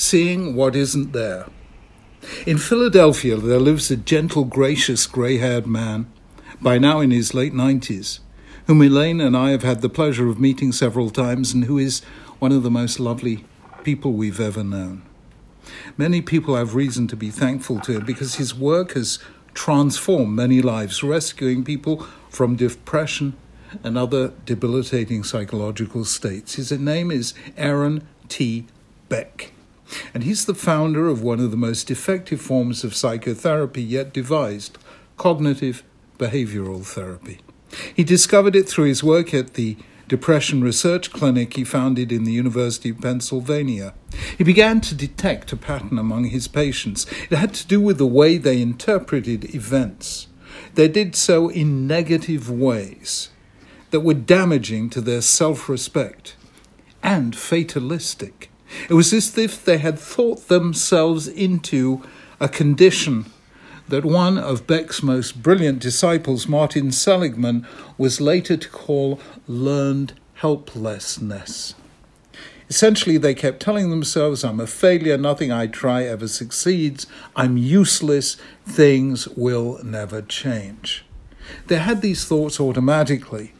seeing what isn't there. In Philadelphia, there lives a gentle, gracious, grey-haired man, by now in his late 90s, whom Elaine and I have had the pleasure of meeting several times and who is one of the most lovely people we've ever known. Many people have reason to be thankful to him because his work has transformed many lives, rescuing people from depression and other debilitating psychological states. His name is Aaron T. Beck, and he's the founder of one of the most effective forms of psychotherapy yet devised, cognitive behavioral therapy. He discovered it through his work at the Depression Research Clinic he founded in the University of Pennsylvania. He began to detect a pattern among his patients. It had to do with the way they interpreted events. They did so in negative ways that were damaging to their self-respect and fatalistic. It was as if they had thought themselves into a condition that one of Beck's most brilliant disciples, Martin Seligman, was later to call learned helplessness. Essentially, they kept telling themselves, I'm a failure, nothing I try ever succeeds, I'm useless, things will never change. They had these thoughts automatically.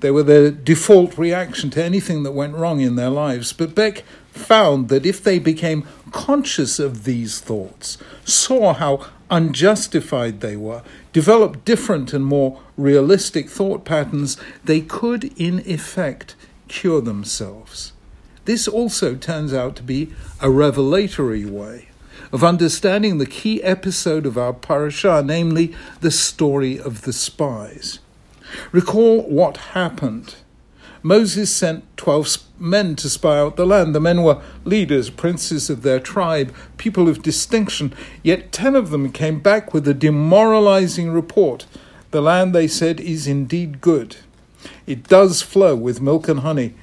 They were their default reaction to anything that went wrong in their lives, but Beck found that if they became conscious of these thoughts, saw how unjustified they were, developed different and more realistic thought patterns, they could, in effect, cure themselves. This also turns out to be a revelatory way of understanding the key episode of our parashah, namely the story of the spies. Recall what happened. Moses sent 12 men to spy out the land. The men were leaders, princes of their tribe, people of distinction. Yet 10 of them came back with a demoralizing report. The land, they said, is indeed good. It does flow with milk and honey,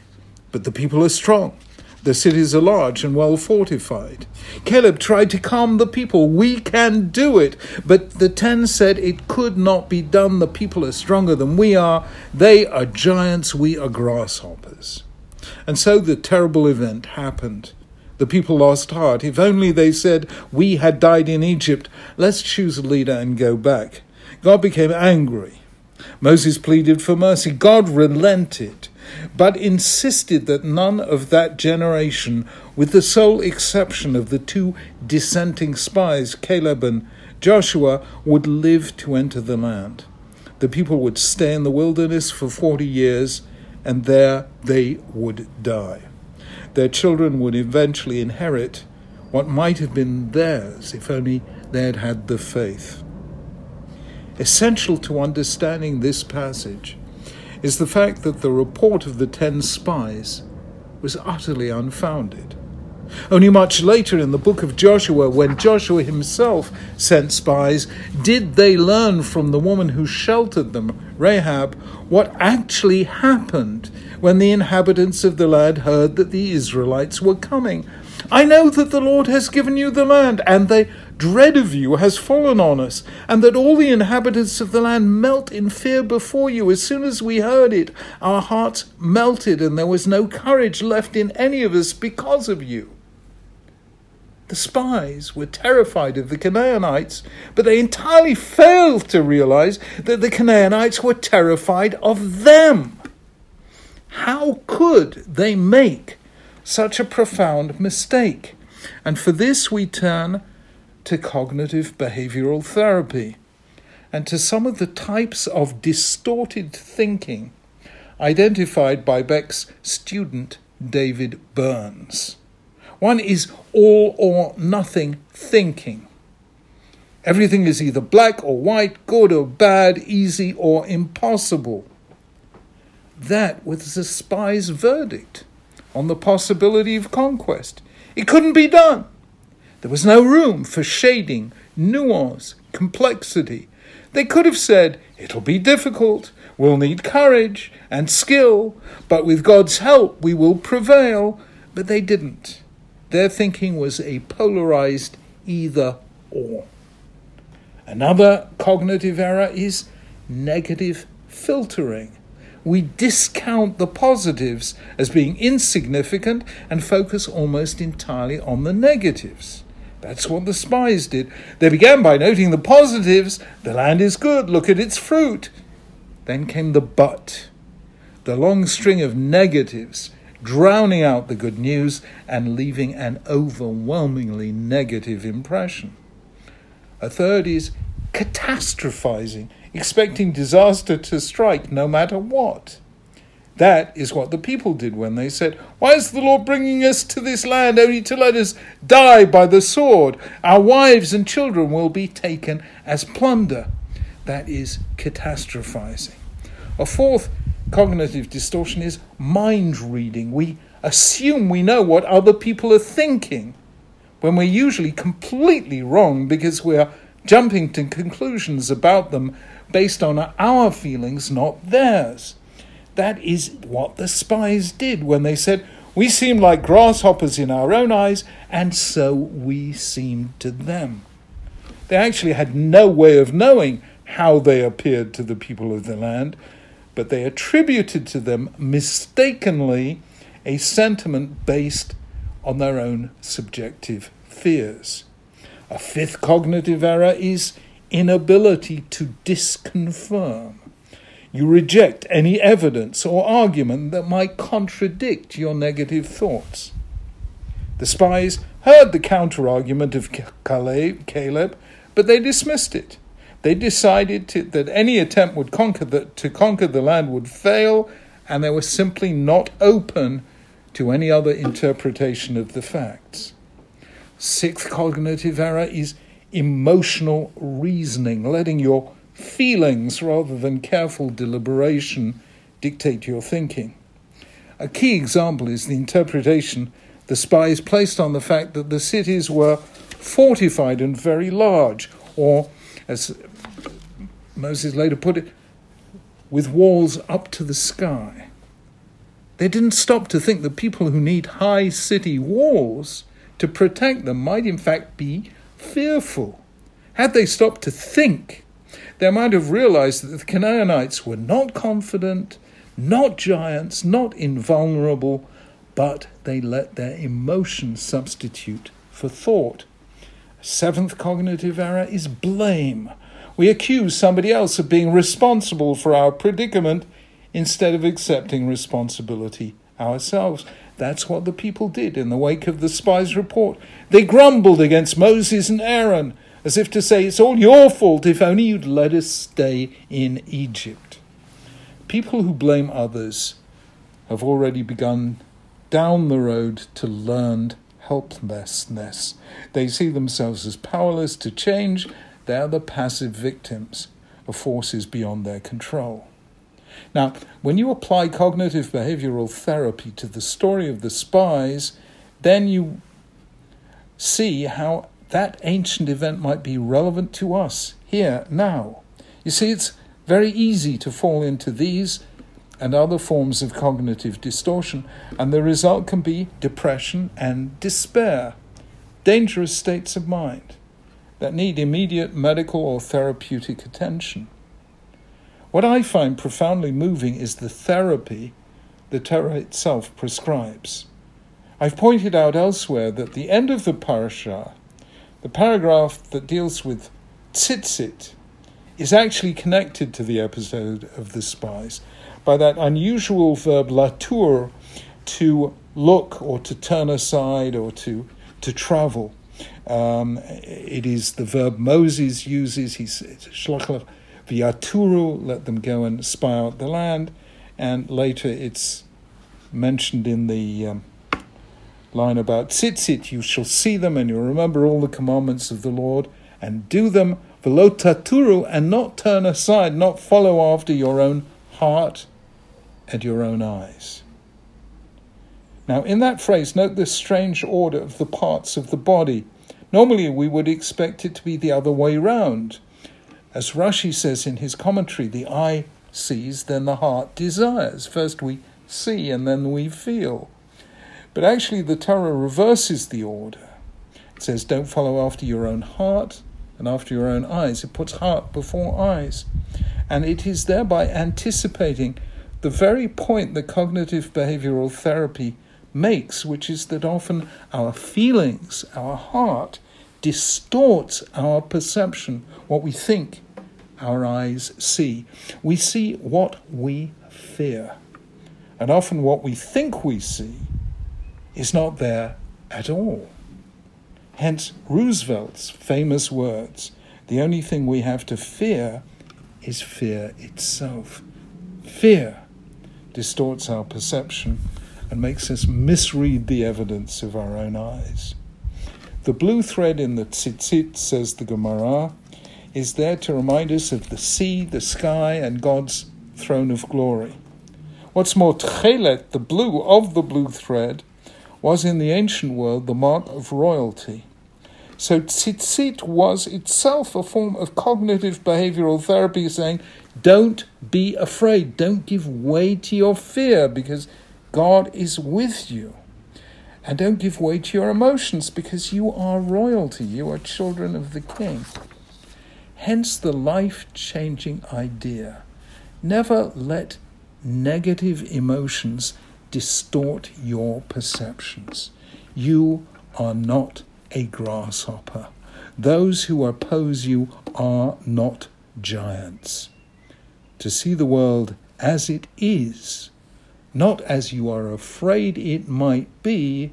but the people are strong. The cities are large and well fortified. Caleb tried to calm the people. We can do it. But the 10 said it could not be done. The people are stronger than we are. They are giants. We are grasshoppers. And so the terrible event happened. The people lost heart. If only, they said, we had died in Egypt. Let's choose a leader and go back. God became angry. Moses pleaded for mercy. God relented, but insisted that none of that generation, with the sole exception of the 2 dissenting spies, Caleb and Joshua, would live to enter the land. The people would stay in the wilderness for 40 years, and there they would die. Their children would eventually inherit what might have been theirs if only they had had the faith. Essential to understanding this passage is the fact that the report of the 10 spies was utterly unfounded. Only much later in the book of Joshua, when Joshua himself sent spies, did they learn from the woman who sheltered them, Rahab, what actually happened when the inhabitants of the land heard that the Israelites were coming. I know that the Lord has given you the land, and the dread of you has fallen on us, and that all the inhabitants of the land melt in fear before you. As soon as we heard it, our hearts melted, and there was no courage left in any of us because of you. The spies were terrified of the Canaanites, but they entirely failed to realize that the Canaanites were terrified of them. How could they make such a profound mistake? And for this we turn to cognitive behavioral therapy and to some of the types of distorted thinking identified by Beck's student David Burns. One is all or nothing thinking. Everything is either black or white, good or bad, easy or impossible. That was the spies' verdict on the possibility of conquest. It couldn't be done. There was no room for shading, nuance, complexity. They could have said, it'll be difficult, we'll need courage and skill, but with God's help we will prevail. But they didn't. Their thinking was a polarized either or. Another cognitive error is negative filtering, we discount the positives as being insignificant and focus almost entirely on the negatives. That's what the spies did. They began by noting the positives. The land is good, look at its fruit. Then came the but, the long string of negatives, drowning out the good news and leaving an overwhelmingly negative impression. A third is catastrophizing, expecting disaster to strike no matter what. That is what the people did when they said, "Why is the Lord bringing us to this land only to let us die by the sword? Our wives and children will be taken as plunder." That is catastrophizing. A fourth cognitive distortion is mind reading. We assume we know what other people are thinking when we're usually completely wrong because we're jumping to conclusions about them based on our feelings, not theirs. That is what the spies did when they said, "We seem like grasshoppers in our own eyes, and so we seem to them." They actually had no way of knowing how they appeared to the people of the land, but they attributed to them mistakenly a sentiment based on their own subjective fears. A fifth cognitive error is inability to disconfirm. You reject any evidence or argument that might contradict your negative thoughts. The spies heard the counter-argument of Caleb, but they dismissed it. They decided that any attempt to conquer the land would fail, and they were simply not open to any other interpretation of the facts. Sixth cognitive error is emotional reasoning, letting your feelings rather than careful deliberation dictate your thinking. A key example is the interpretation the spies placed on the fact that the cities were fortified and very large, or, as Moses later put it, with walls up to the sky. They didn't stop to think that people who need high city walls to protect them might in fact be fearful. Had they stopped to think, they might have realized that the Canaanites were not confident, not giants, not invulnerable, but they let their emotions substitute for thought. Seventh cognitive error is blame. We accuse somebody else of being responsible for our predicament instead of accepting responsibility ourselves. That's what the people did in the wake of the spies' report. They grumbled against Moses and Aaron, as if to say, "It's all your fault, if only you'd let us stay in Egypt." People who blame others have already begun down the road to learned helplessness. They see themselves as powerless to change. They're the passive victims of forces beyond their control. Now, when you apply cognitive behavioral therapy to the story of the spies, then you see how that ancient event might be relevant to us here, now. You see, it's very easy to fall into these and other forms of cognitive distortion, and the result can be depression and despair, dangerous states of mind that need immediate medical or therapeutic attention. What I find profoundly moving is the therapy the Torah itself prescribes. I've pointed out elsewhere that the end of the parashah, the paragraph that deals with tzitzit, is actually connected to the episode of the spies by that unusual verb latur, to look or to turn aside or to travel. It is the verb Moses uses. He says, shlach v'yaturu, let them go and spy out the land. And later it's mentioned in the line about tzitzit, "You shall see them, and you'll remember all the commandments of the Lord, and do them, v'lo taturu, and not turn aside, not follow after your own heart and your own eyes." Now, in that phrase, note the strange order of the parts of the body. Normally, we would expect it to be the other way round. As Rashi says in his commentary, the eye sees, then the heart desires. First we see, and then we feel. But actually, the Torah reverses the order. It says, don't follow after your own heart and after your own eyes. It puts heart before eyes. And it is thereby anticipating the very point that cognitive behavioral therapy makes, which is that often our feelings, our heart, distorts our perception, what we think our eyes see. We see what we fear. And often what we think we see is not there at all. Hence Roosevelt's famous words, the only thing we have to fear is fear itself. Fear distorts our perception and makes us misread the evidence of our own eyes. The blue thread in the tzitzit, says the Gemara, is there to remind us of the sea, the sky, and God's throne of glory. What's more, tchelet, the blue of the blue thread, was in the ancient world the mark of royalty. So tzitzit was itself a form of cognitive behavioral therapy saying, don't be afraid, don't give way to your fear because God is with you. And don't give way to your emotions because you are royalty, you are children of the King. Hence the life-changing idea. Never let negative emotions distort your perceptions. You are not a grasshopper. Those who oppose you are not giants. To see the world as it is, not as you are afraid it might be,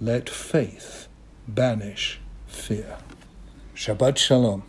let faith banish fear. Shabbat Shalom.